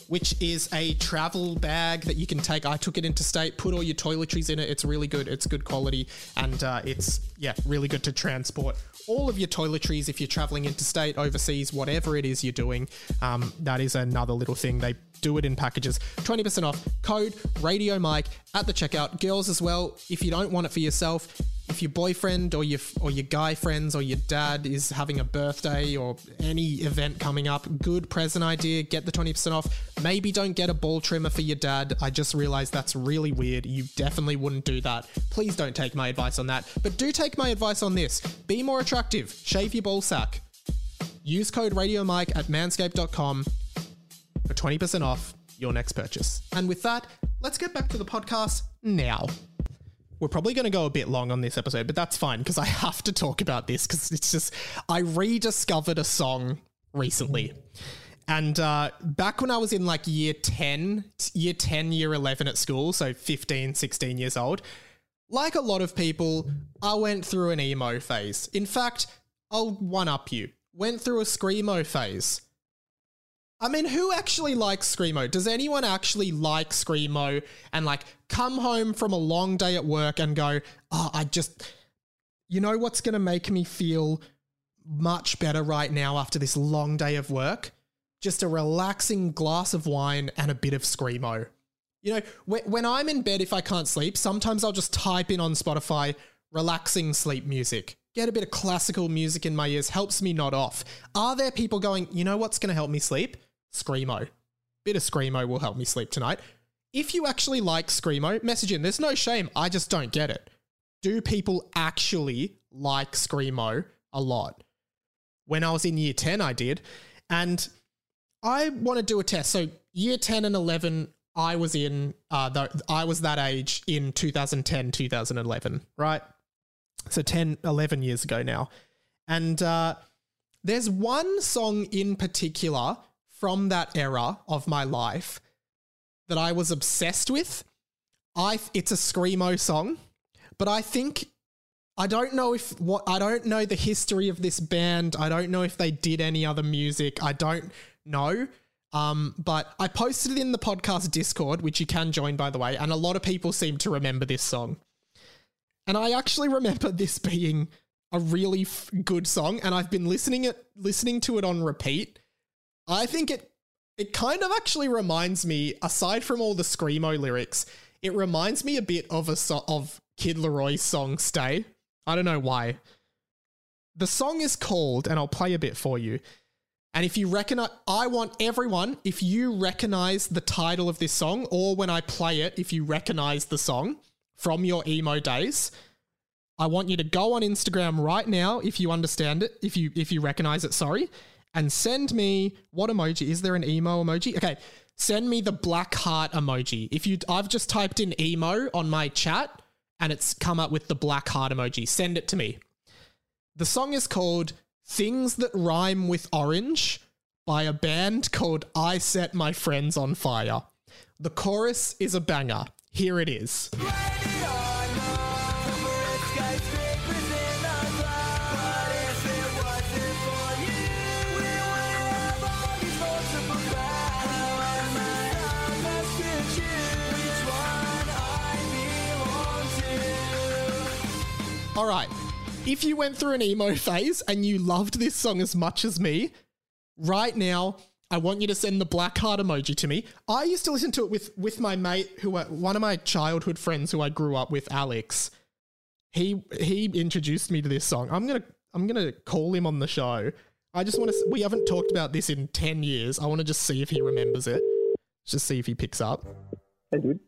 which is a travel bag that you can take. I took it interstate, put all your toiletries in it. It's really good. It's good quality. And uh, it's, yeah, really good to transport all of your toiletries if you're traveling interstate, overseas, whatever it is you're doing. Um, that is another little thing. They do it in packages. twenty percent off, code RadioMike at the checkout. Girls as well, if you don't want it for yourself, if your boyfriend or your or your guy friends or your dad is having a birthday or any event coming up, good present idea, get the twenty percent off. Maybe don't get a ball trimmer for your dad. I just realized that's really weird. You definitely wouldn't do that. Please don't take my advice on that. But do take my advice on this. Be more attractive. Shave your ball sack. Use code RadioMike at manscaped dot com for twenty percent off your next purchase. And with that, let's get back to the podcast now. We're probably going to go a bit long on this episode, but that's fine because I have to talk about this because it's just, I rediscovered a song recently. And uh, back when I was in like year ten, year ten, year eleven at school, so fifteen, sixteen years old, like a lot of people, I went through an emo phase. In fact, I'll one-up you. Went through a screamo phase. I mean, who actually likes screamo? Does anyone actually like screamo and like come home from a long day at work and go, oh, I just, you know what's going to make me feel much better right now after this long day of work? Just a relaxing glass of wine and a bit of screamo. You know, when, when I'm in bed, if I can't sleep, sometimes I'll just type in on Spotify, relaxing sleep music. Get a bit of classical music in my ears, helps me nod off. Are there people going, you know what's going to help me sleep? Screamo. Bit of screamo will help me sleep tonight. If you actually like screamo, message in. There's no shame. I just don't get it. Do people actually like screamo a lot? When I was in year ten, I did. And I want to do a test. So year ten and eleven, I was in, uh, the, I was that age in two thousand ten, two thousand eleven, right? So ten, eleven years ago now. And uh, there's one song in particular from that era of my life that I was obsessed with. I It's a screamo song, but I think, I don't know if, what I don't know the history of this band. I don't know if they did any other music. I don't know. Um, but I posted it in the podcast Discord, which you can join, by the way. And a lot of people seem to remember this song. And I actually remember this being a really f- good song, and I've been listening it, listening to it on repeat. I think it it kind of actually reminds me, aside from all the screamo lyrics, it reminds me a bit of a so- of Kid Leroy's song "Stay." I don't know why. The song is called, and I'll play a bit for you. And if you recognize, I want everyone, if you recognize the title of this song, or when I play it, if you recognize the song from your emo days, I want you to go on Instagram right now, if you understand it, if you if you recognize it, sorry, and send me, what emoji? Is there an emo emoji? Okay, send me the black heart emoji. If you, I've just typed in emo on my chat, and it's come up with the black heart emoji. Send it to me. The song is called Things That Rhyme With Orange by a band called I Set My Friends On Fire. The chorus is a banger. Here it is. All right. If you went through an emo phase and you loved this song as much as me, right now, I want you to send the black heart emoji to me. I used to listen to it with, with my mate, who one of my childhood friends who I grew up with, Alex. He he introduced me to this song. I'm gonna I'm gonna call him on the show. I just want to. We haven't talked about this in ten years. I want to just see if he remembers it. Just see if he picks up. Hey, dude.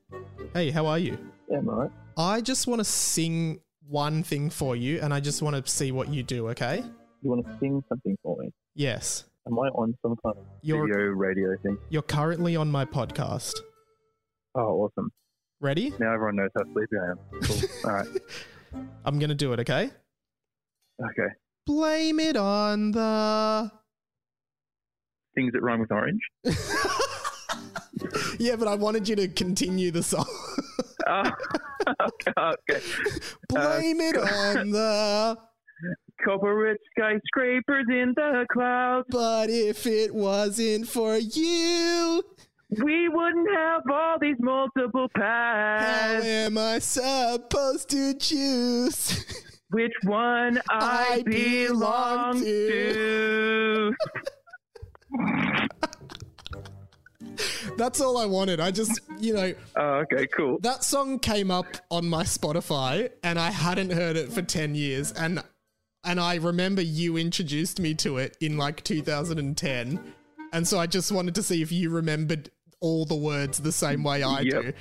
Hey, how are you? Yeah, I'm alright. I just want to sing one thing for you, and I just want to see what you do. Okay. You want to sing something for me? Yes. Am I on some kind of you're, video radio thing? You're currently on my podcast. Oh, awesome. Ready? Now everyone knows how sleepy I am. Cool. All right. I'm going to do it, okay? Okay. Blame it on the... Things that rhyme with orange? Yeah, but I wanted you to continue the song. uh, okay, okay. Blame uh, it on the... Corporate skyscrapers in the clouds. But if it wasn't for you, we wouldn't have all these multiple paths. How am I supposed to choose which one I, I belong, belong to? to? That's all I wanted. I just, you know. Oh, okay, cool. That song came up on my Spotify and I hadn't heard it for ten years. And and I remember you introduced me to it in like two thousand ten. And so I just wanted to see if you remembered all the words the same way I yep. do.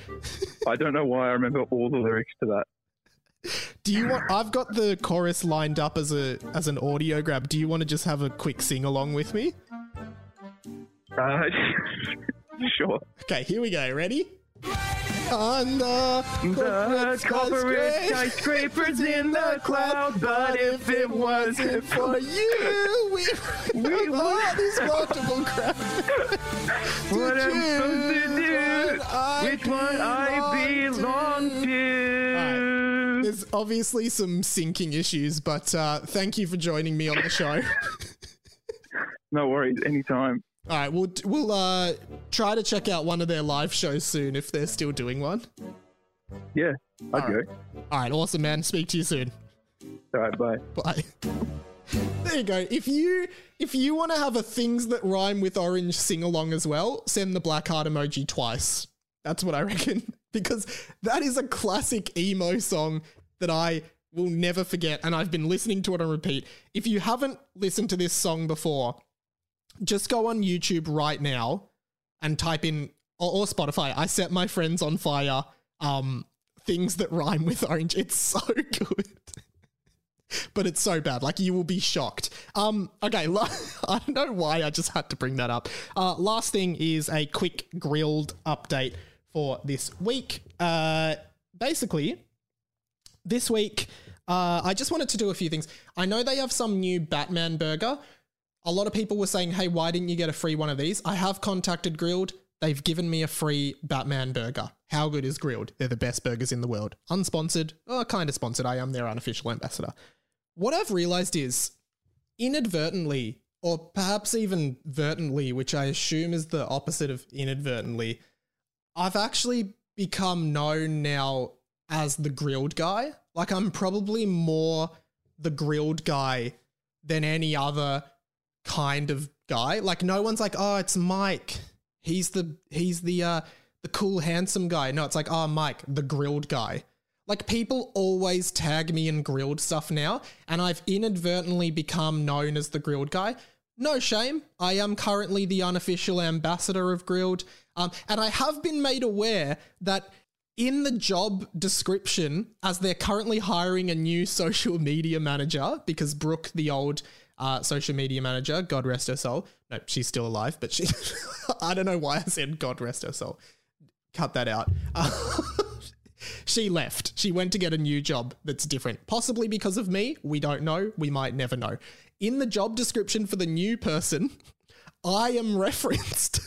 I don't know why I remember all the lyrics to that. Do you want, I've got the chorus lined up as a as an audio grab. Do you want to just have a quick sing along with me? Uh, sure. Okay, here we go. Ready? On the, the corporate skyscrapers in the cloud, but if it wasn't for you, we we love this multiple crap. What am I supposed to do? I Which one I belong to? to? Right. There's obviously some syncing issues, but uh, thank you for joining me on the show. No worries, anytime. All right, we'll we'll uh, try to check out one of their live shows soon if they're still doing one. Yeah, I'd All right. go. All right, awesome, man. Speak to you soon. All right, bye. Bye. There you go. If you if you want to have a Things That Rhyme With Orange sing-along as well, send the black heart emoji twice. That's what I reckon, because that is a classic emo song that I will never forget, and I've been listening to it on repeat. If you haven't listened to this song before, just go on YouTube right now and type in, or, or Spotify, I Set My Friends On Fire, um, Things That Rhyme With Orange. It's so good. But it's so bad. Like, you will be shocked. Um, okay, la- I don't know why I just had to bring that up. Uh, last thing is a quick Grill'd update for this week. Uh, basically, this week, uh, I just wanted to do a few things. I know they have some new Batman burger. A lot of people were saying, hey, why didn't you get a free one of these? I have contacted Grill'd. They've given me a free Batman burger. How good is Grill'd? They're the best burgers in the world. Unsponsored. Oh, kind of sponsored. I am their unofficial ambassador. What I've realized is inadvertently, or perhaps even vertently, which I assume is the opposite of inadvertently, I've actually become known now as the Grill'd guy. Like, I'm probably more the Grill'd guy than any other kind of guy. Like, no one's like, oh, it's Mike, he's the he's the uh the cool handsome guy. No, it's like, oh, Mike, the Grill'd guy. Like, people always tag me in Grill'd stuff now, and I've inadvertently become known as the Grill'd guy. No shame. I am currently the unofficial ambassador of Grill'd, um and I have been made aware that in the job description, as they're currently hiring a new social media manager, because Brooke, the old Uh, social media manager, God rest her soul. No, she's still alive, but she, I don't know why I said God rest her soul. Cut that out. Uh, she left. She went to get a new job that's different. Possibly because of me. We don't know. We might never know. In the job description for the new person, I am referenced.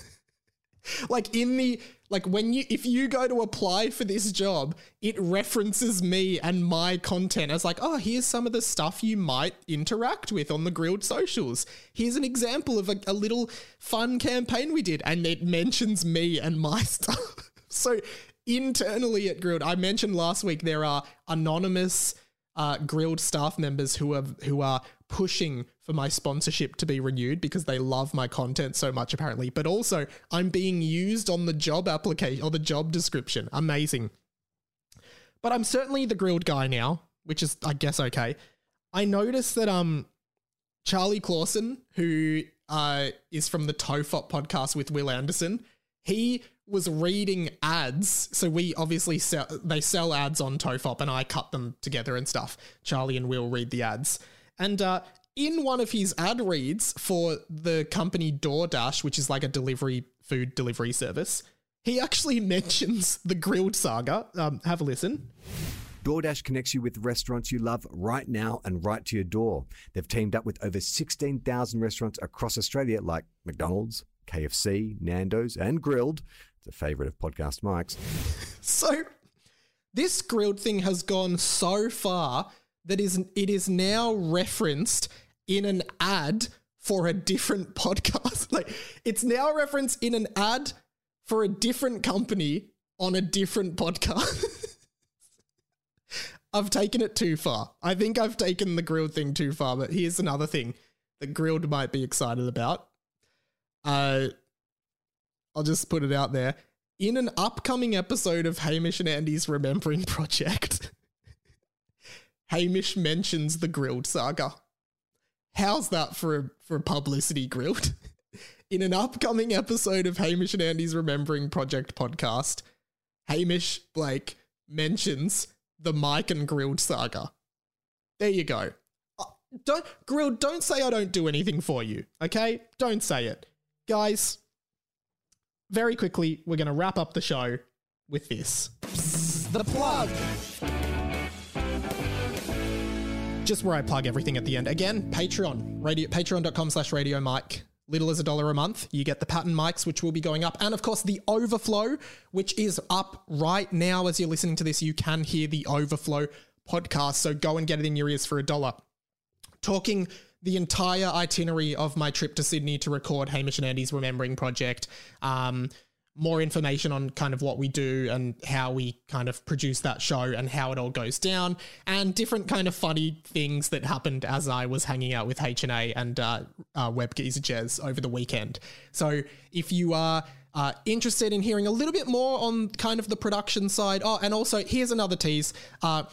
Like in the, like when you, if you go to apply for this job, it references me and my content as like, oh, here's some of the stuff you might interact with on the Grill'd socials. Here's an example of a, a little fun campaign we did. And it mentions me and my stuff. So internally at Grill'd, I mentioned last week, there are anonymous uh, Grill'd staff members who are, who are pushing for my sponsorship to be renewed because they love my content so much, apparently. But also, I'm being used on the job application or the job description. Amazing. But I'm certainly the Grill'd guy now, which is, I guess, okay. I noticed that um, Charlie Clausen, who uh, is from the T O F O P podcast with Will Anderson, he was reading ads. So we obviously sell, they sell ads on T O F O P, and I cut them together and stuff. Charlie and Will read the ads. And uh, in one of his ad reads for the company DoorDash, which is like a delivery food delivery service, he actually mentions the Grill'd saga. Um, have a listen. DoorDash connects you with restaurants you love right now and right to your door. They've teamed up with over sixteen thousand restaurants across Australia like McDonald's, K F C, Nando's and Grill'd. It's a favourite of Podcast Mike's. So this Grill'd thing has gone so far that is, it is now referenced in an ad for a different podcast. Like, it's now referenced in an ad for a different company on a different podcast. I've taken it too far. I think I've taken the Grill'd thing too far, but here's another thing that Grill'd might be excited about. Uh, I'll just put it out there. In an upcoming episode of Hamish and Andy's Remembering Project, Hamish mentions the Grill'd saga. How's that for, for publicity, Grill'd? In an upcoming episode of Hamish and Andy's Remembering Project podcast, Hamish Blake mentions the Mike and Grill'd saga. There you go. Uh, don't Grill'd, don't say I don't do anything for you, okay? Don't say it. Guys, very quickly, we're going to wrap up the show with this. Psst, the plug! Just where I plug everything at the end. Again, Patreon. Radio, patreon.com slash Radio Mike. Little as a dollar a month. You get the pattern mics, which will be going up. And of course, the overflow, which is up right now. As you're listening to this, you can hear the overflow podcast. So go and get it in your ears for a dollar. Talking the entire itinerary of my trip to Sydney to record Hamish and Andy's Remembering Project. Um, more information on kind of what we do and how we kind of produce that show and how it all goes down, and different kind of funny things that happened as I was hanging out with H and A and uh, uh, Webgeezer Jez over the weekend. So if you are uh, interested in hearing a little bit more on kind of the production side, oh, and also here's another tease, uh,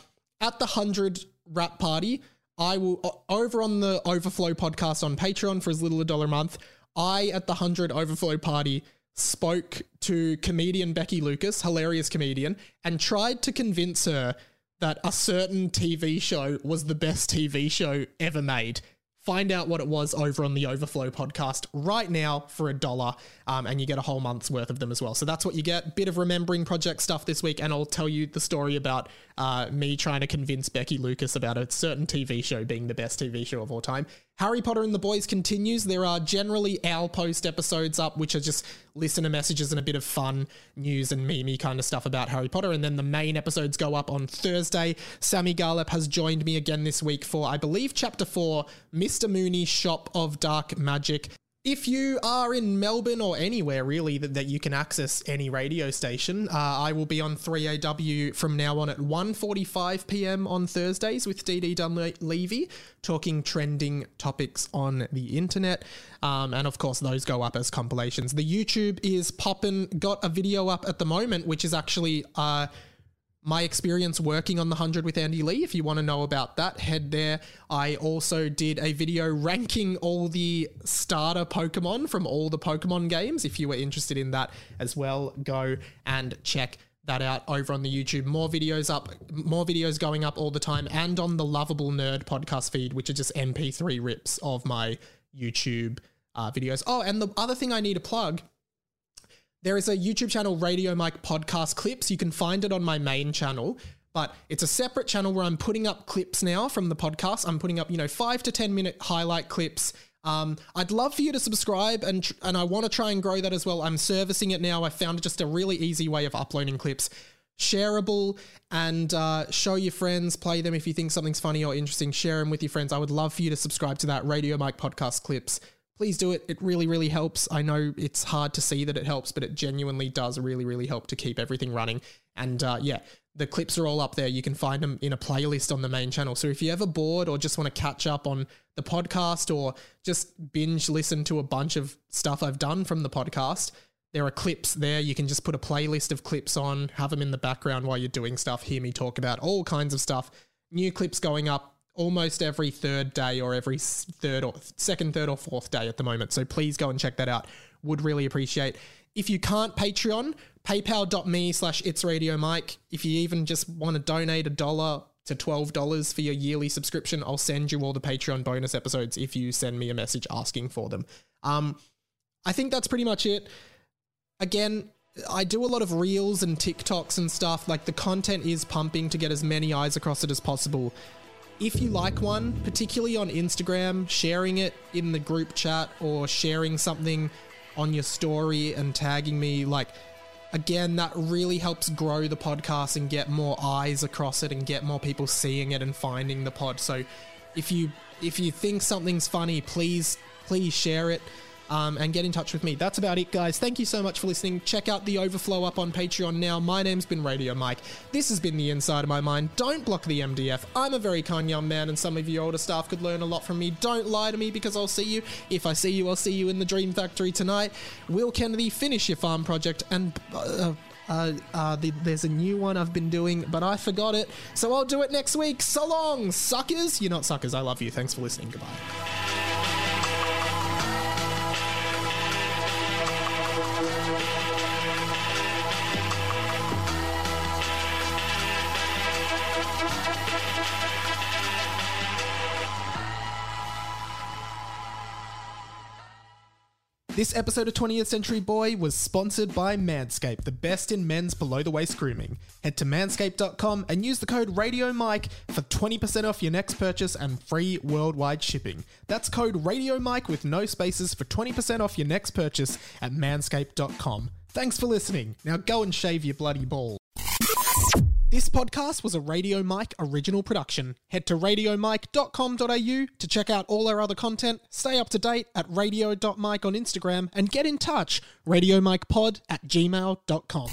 at the one hundred rap party, I will, over on the Overflow podcast on Patreon for as little a dollar a month, I at the one hundred Overflow party spoke to comedian Becky Lucas, hilarious comedian, and tried to convince her that a certain T V show was the best T V show ever made. Find out what it was over on the Overflow podcast right now for a dollar, um, and you get a whole month's worth of them as well. So that's what you get. Bit of Remembering Project stuff this week, and I'll tell you the story about uh, me trying to convince Becky Lucas about a certain T V show being the best T V show of all time. Harry Potter and the Boys continues. There are generally Owl Post episodes up, which are just listener messages and a bit of fun news and meme-y kind of stuff about Harry Potter. And then the main episodes go up on Thursday. Sammy Gallup has joined me again this week for, I believe, Chapter four, Mister Mooney's Shop of Dark Magic. If you are in Melbourne or anywhere really that, that you can access any radio station, uh, I will be on three A W from now on at one forty-five p m on Thursdays with D D Dunleavy, talking trending topics on the internet. Um, and of course, those go up as compilations. The YouTube is poppin', got a video up at the moment, which is actually uh, my experience working on The one hundred with Andy Lee. If you want to know about that, head there. I also did a video ranking all the starter Pokemon from all the Pokemon games. If you were interested in that as well, go and check that out over on the YouTube. More videos up, more videos going up all the time, and on the Lovable Nerd podcast feed, which are just M P three rips of my YouTube uh, videos. Oh, and the other thing I need to plug, there is a YouTube channel, Radio Mike Podcast Clips. You can find it on my main channel, but it's a separate channel where I'm putting up clips now from the podcast. I'm putting up, you know, five to ten minute highlight clips. Um, I'd love for you to subscribe, and tr- and I want to try and grow that as well. I'm servicing it now. I found it just a really easy way of uploading clips. Shareable, and uh, show your friends, play them if you think something's funny or interesting. Share them with your friends. I would love for you to subscribe to that, Radio Mike Podcast Clips. Please do it. It really, really helps. I know it's hard to see that it helps, but it genuinely does really, really help to keep everything running. And uh, yeah, the clips are all up there. You can find them in a playlist on the main channel. So if you're ever bored or just want to catch up on the podcast or just binge listen to a bunch of stuff I've done from the podcast, there are clips there. You can just put a playlist of clips on, have them in the background while you're doing stuff, hear me talk about all kinds of stuff. New clips going up almost every third day or every third or second, third or fourth day at the moment. So please go and check that out. Would really appreciate. If you can't Patreon, paypal.me slash it's Radio Mike. If you even just want to donate a dollar to twelve dollars for your yearly subscription, I'll send you all the Patreon bonus episodes if you send me a message asking for them. Um, I think that's pretty much it. Again, I do a lot of reels and TikToks and stuff. Like, the content is pumping to get as many eyes across it as possible. If you like one, particularly on Instagram, sharing it in the group chat or sharing something on your story and tagging me, like, again, that really helps grow the podcast and get more eyes across it and get more people seeing it and finding the pod. So if you if you think something's funny, please, please share it. um, and get in touch with me. That's about it, guys. Thank you so much for listening. Check out the overflow up on Patreon now. My name's been Radio Mike. This has been The Inside of My Mind. Don't block the M D F. I'm a very kind young man, and some of you older staff could learn a lot from me. Don't lie to me, because I'll see you. If I see you, I'll see you in the Dream Factory tonight. Will Kennedy, finish your farm project, and uh, uh, uh, the, there's a new one I've been doing, but I forgot it, so I'll do it next week. So long, suckers. You're not suckers. I love you. Thanks for listening. Goodbye. This episode of twentieth Century Boy was sponsored by Manscaped, the best in men's below-the-waist grooming. Head to manscaped dot com and use the code RADIOMIKE for twenty percent off your next purchase and free worldwide shipping. That's code RADIOMIKE with no spaces for twenty percent off your next purchase at manscaped dot com. Thanks for listening. Now go and shave your bloody ball. This podcast was a Radio Mike original production. Head to radio mike dot com dot a u to check out all our other content, stay up to date at radio dot mike on Instagram, and get in touch, radio mike pod at gmail dot com.